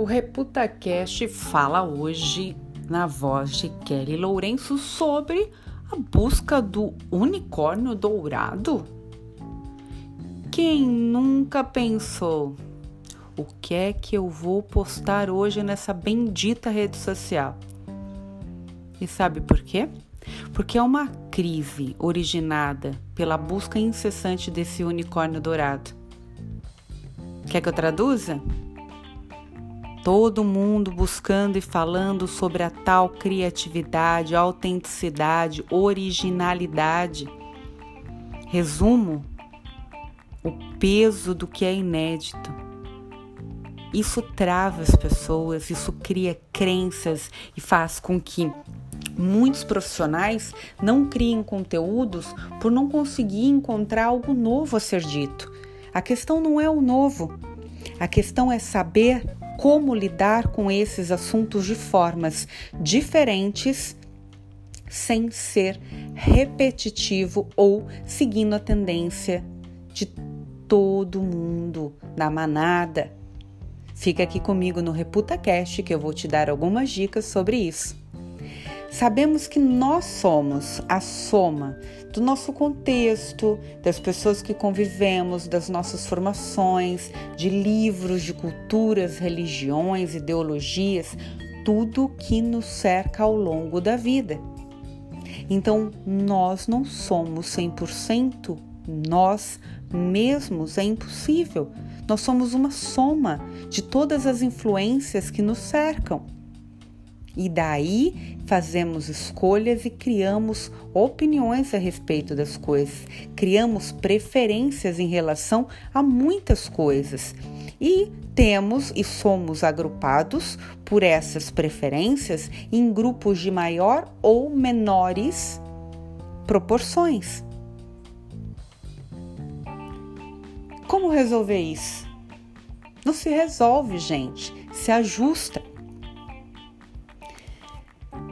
O ReputaCast fala hoje, na voz de Kelly Lourenço, sobre a busca do unicórnio dourado. Quem nunca pensou, o que é que eu vou postar hoje nessa bendita rede social? E sabe por quê? Porque é uma crise originada pela busca incessante desse unicórnio dourado. Quer que eu traduza? Todo mundo buscando e falando sobre a tal criatividade, autenticidade, originalidade. Resumo, o peso do que é inédito. Isso trava as pessoas, isso cria crenças e faz com que muitos profissionais não criem conteúdos por não conseguir encontrar algo novo a ser dito. A questão não é o novo, a questão é saber como lidar com esses assuntos de formas diferentes, sem ser repetitivo ou seguindo a tendência de todo mundo, da manada. Fica aqui comigo no ReputaCast que eu vou te dar algumas dicas sobre isso. Sabemos que nós somos a soma do nosso contexto, das pessoas que convivemos, das nossas formações, de livros, de culturas, religiões, ideologias, tudo que nos cerca ao longo da vida. Então, nós não somos 100% nós mesmos, é impossível. Nós somos uma soma de todas as influências que nos cercam. E daí fazemos escolhas e criamos opiniões a respeito das coisas. Criamos preferências em relação a muitas coisas. E temos e somos agrupados por essas preferências em grupos de maior ou menores proporções. Como resolver isso? Não se resolve, gente. Se ajusta.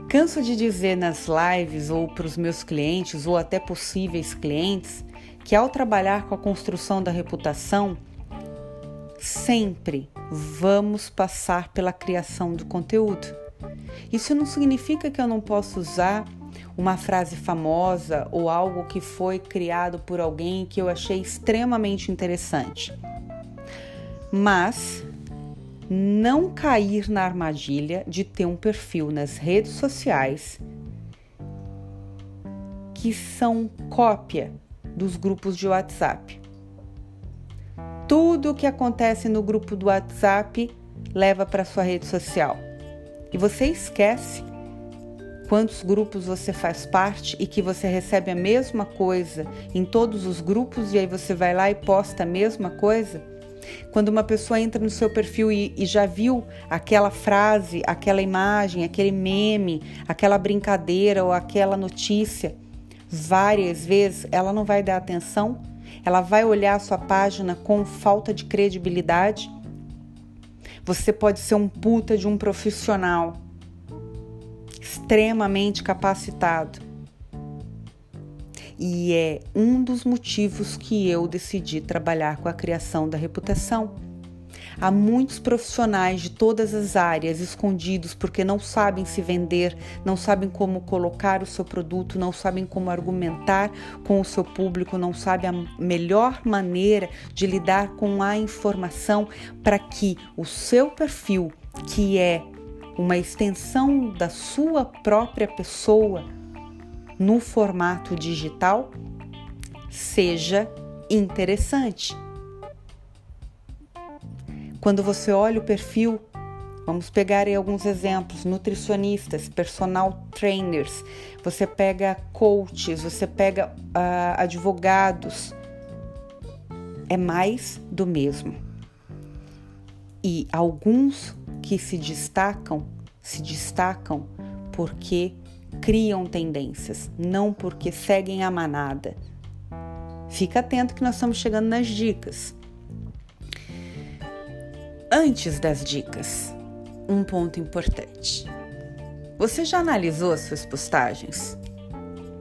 Canso de dizer nas lives ou para os meus clientes ou até possíveis clientes que ao trabalhar com a construção da reputação, sempre vamos passar pela criação do conteúdo. Isso não significa que eu não posso usar uma frase famosa ou algo que foi criado por alguém que eu achei extremamente interessante. Mas não cair na armadilha de ter um perfil nas redes sociais que são cópia dos grupos de WhatsApp. Tudo o que acontece no grupo do WhatsApp leva para a sua rede social. E você esquece quantos grupos você faz parte e que você recebe a mesma coisa em todos os grupos e aí você vai lá e posta a mesma coisa. Quando uma pessoa entra no seu perfil e já viu aquela frase, aquela imagem, aquele meme, aquela brincadeira ou aquela notícia várias vezes, ela não vai dar atenção, ela vai olhar a sua página com falta de credibilidade. Você pode ser um puta de um profissional extremamente capacitado. E é um dos motivos que eu decidi trabalhar com a criação da reputação. Há muitos profissionais de todas as áreas escondidos porque não sabem se vender, não sabem como colocar o seu produto, não sabem como argumentar com o seu público, não sabem a melhor maneira de lidar com a informação para que o seu perfil, que é uma extensão da sua própria pessoa, no formato digital, seja interessante. Quando você olha o perfil, vamos pegar aí alguns exemplos, nutricionistas, personal trainers, você pega coaches, você pega advogados, é mais do mesmo. E alguns que se destacam porque criam tendências, não porque seguem a manada. Fica atento que nós estamos chegando nas dicas. Antes das dicas, um ponto importante. Você já analisou as suas postagens?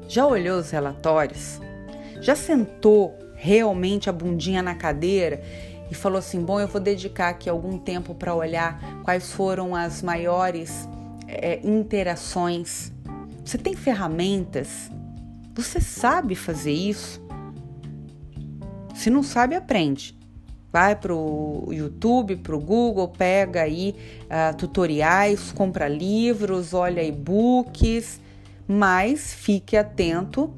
Já olhou os relatórios? Já sentou realmente a bundinha na cadeira e falou assim, bom, eu vou dedicar aqui algum tempo para olhar quais foram as maiores interações. Você tem ferramentas? Você sabe fazer isso? Se não sabe, aprende. Vai para o YouTube, para o Google, pega aí tutoriais, compra livros, olha e-books, mas fique atento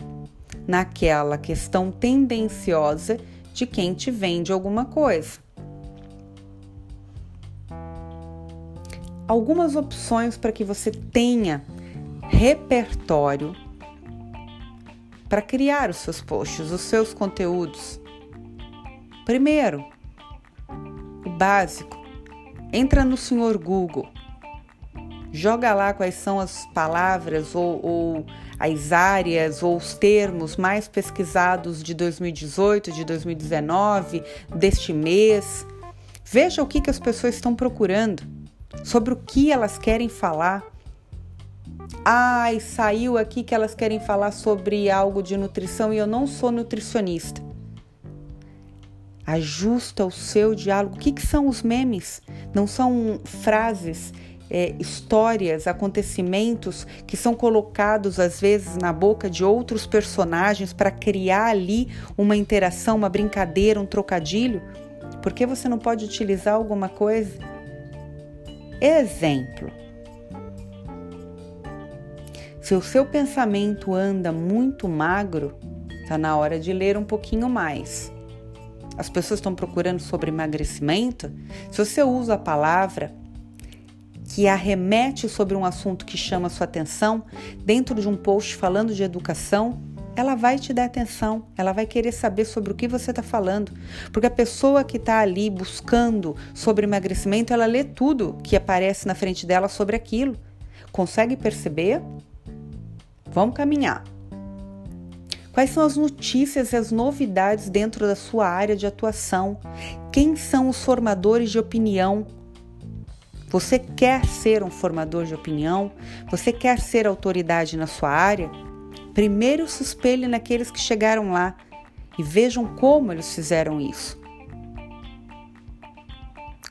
naquela questão tendenciosa de quem te vende alguma coisa. Algumas opções para que você tenha repertório para criar os seus posts, os seus conteúdos. Primeiro, o básico, entra no senhor Google, joga lá quais são as palavras ou as áreas ou os termos mais pesquisados de 2018, de 2019, deste mês. Veja o que as pessoas estão procurando, sobre o que elas querem falar. Ai, saiu aqui que elas querem falar sobre algo de nutrição e eu não sou nutricionista. Ajusta o seu diálogo. O que são os memes? Não são frases, histórias, acontecimentos que são colocados às vezes na boca de outros personagens para criar ali uma interação, uma brincadeira, um trocadilho? Por que você não pode utilizar alguma coisa? Exemplo. Se o seu pensamento anda muito magro, está na hora de ler um pouquinho mais. As pessoas estão procurando sobre emagrecimento. Se você usa a palavra que arremete sobre um assunto que chama a sua atenção, dentro de um post falando de educação, ela vai te dar atenção, ela vai querer saber sobre o que você está falando. Porque a pessoa que está ali buscando sobre emagrecimento, ela lê tudo que aparece na frente dela sobre aquilo. Consegue perceber? Vamos caminhar. Quais são as notícias e as novidades dentro da sua área de atuação? Quem são os formadores de opinião? Você quer ser um formador de opinião? Você quer ser autoridade na sua área? Primeiro se espelhe naqueles que chegaram lá e vejam como eles fizeram isso.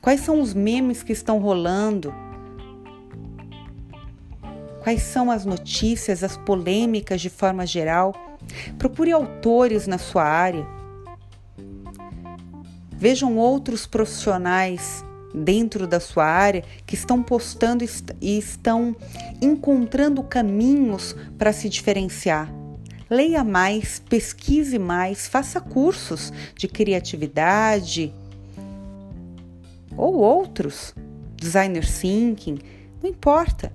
Quais são os memes que estão rolando? Quais são as notícias, as polêmicas de forma geral? Procure autores na sua área. Vejam outros profissionais dentro da sua área que estão postando e estão encontrando caminhos para se diferenciar. Leia mais, pesquise mais, faça cursos de criatividade ou outros, designer thinking, não importa.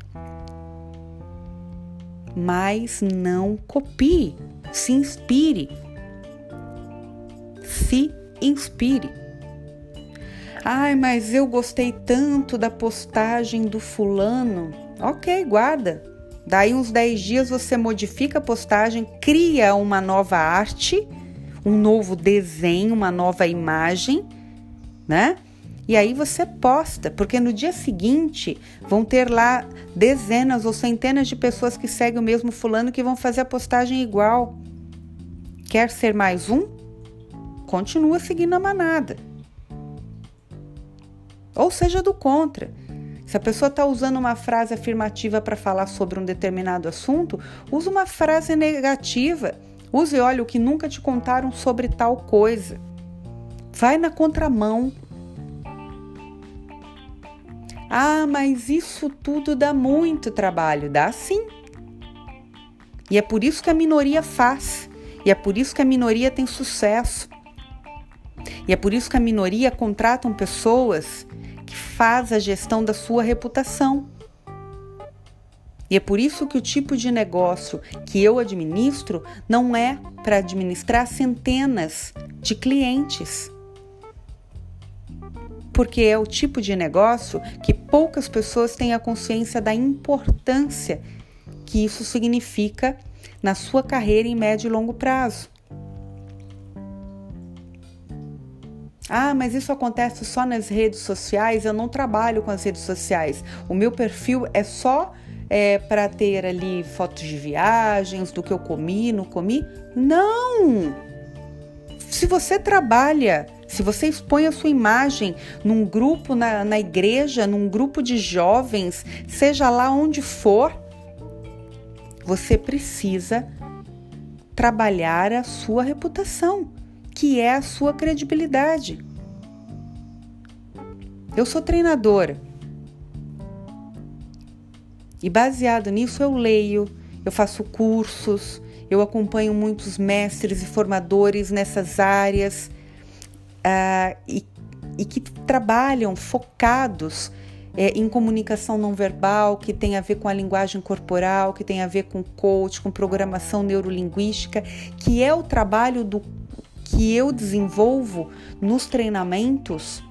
Mas não copie, se inspire. Se inspire. Ai, mas eu gostei tanto da postagem do fulano. Ok, guarda. Daí uns 10 dias você modifica a postagem, cria uma nova arte, um novo desenho, uma nova imagem, né? E aí você posta, porque no dia seguinte vão ter lá dezenas ou centenas de pessoas que seguem o mesmo fulano que vão fazer a postagem igual. Quer ser mais um? Continua seguindo a manada. Ou seja, do contra. Se a pessoa está usando uma frase afirmativa para falar sobre um determinado assunto, usa uma frase negativa. Use, olha, o que nunca te contaram sobre tal coisa. Vai na contramão. Ah, mas isso tudo dá muito trabalho. Dá sim. E é por isso que a minoria faz. E é por isso que a minoria tem sucesso. E é por isso que a minoria contratam pessoas que fazem a gestão da sua reputação. E é por isso que o tipo de negócio que eu administro não é para administrar centenas de clientes. Porque é o tipo de negócio que poucas pessoas têm a consciência da importância que isso significa na sua carreira em médio e longo prazo. Ah, mas isso acontece só nas redes sociais, eu não trabalho com as redes sociais. O meu perfil é só para ter ali fotos de viagens, do que eu comi, não comi. Não! Se você trabalha Se você expõe a sua imagem num grupo, na igreja, num grupo de jovens, seja lá onde for, você precisa trabalhar a sua reputação, que é a sua credibilidade. Eu sou treinadora. E baseado nisso eu leio, eu faço cursos, eu acompanho muitos mestres e formadores nessas áreas e que trabalham focados em comunicação não verbal, que tem a ver com a linguagem corporal, que tem a ver com coach, com programação neurolinguística, que é o trabalho que eu desenvolvo nos treinamentos,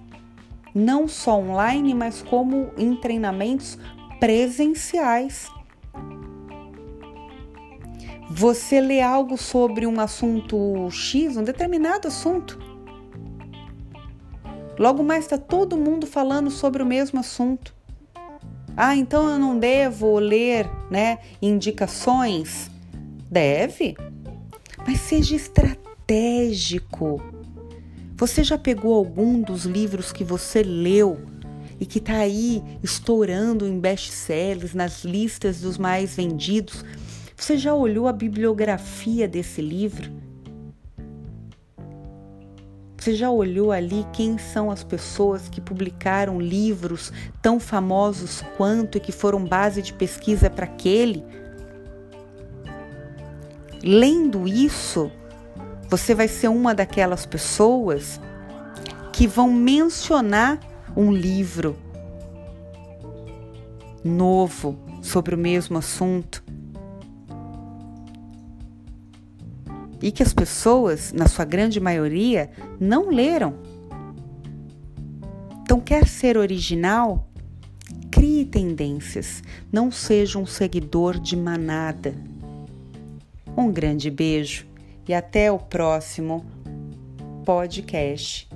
não só online, mas como em treinamentos presenciais. Você lê algo sobre um assunto X, um determinado assunto. Logo mais está todo mundo falando sobre o mesmo assunto. Ah, então eu não devo ler, né, indicações? Deve, mas seja estratégico. Você já pegou algum dos livros que você leu e que está aí estourando em best-sellers, nas listas dos mais vendidos? Você já olhou a bibliografia desse livro? Você já olhou ali quem são as pessoas que publicaram livros tão famosos quanto e que foram base de pesquisa para aquele? Lendo isso, você vai ser uma daquelas pessoas que vão mencionar um livro novo sobre o mesmo assunto. E que as pessoas, na sua grande maioria, não leram. Então, quer ser original? Crie tendências. Não seja um seguidor de manada. Um grande beijo e até o próximo podcast.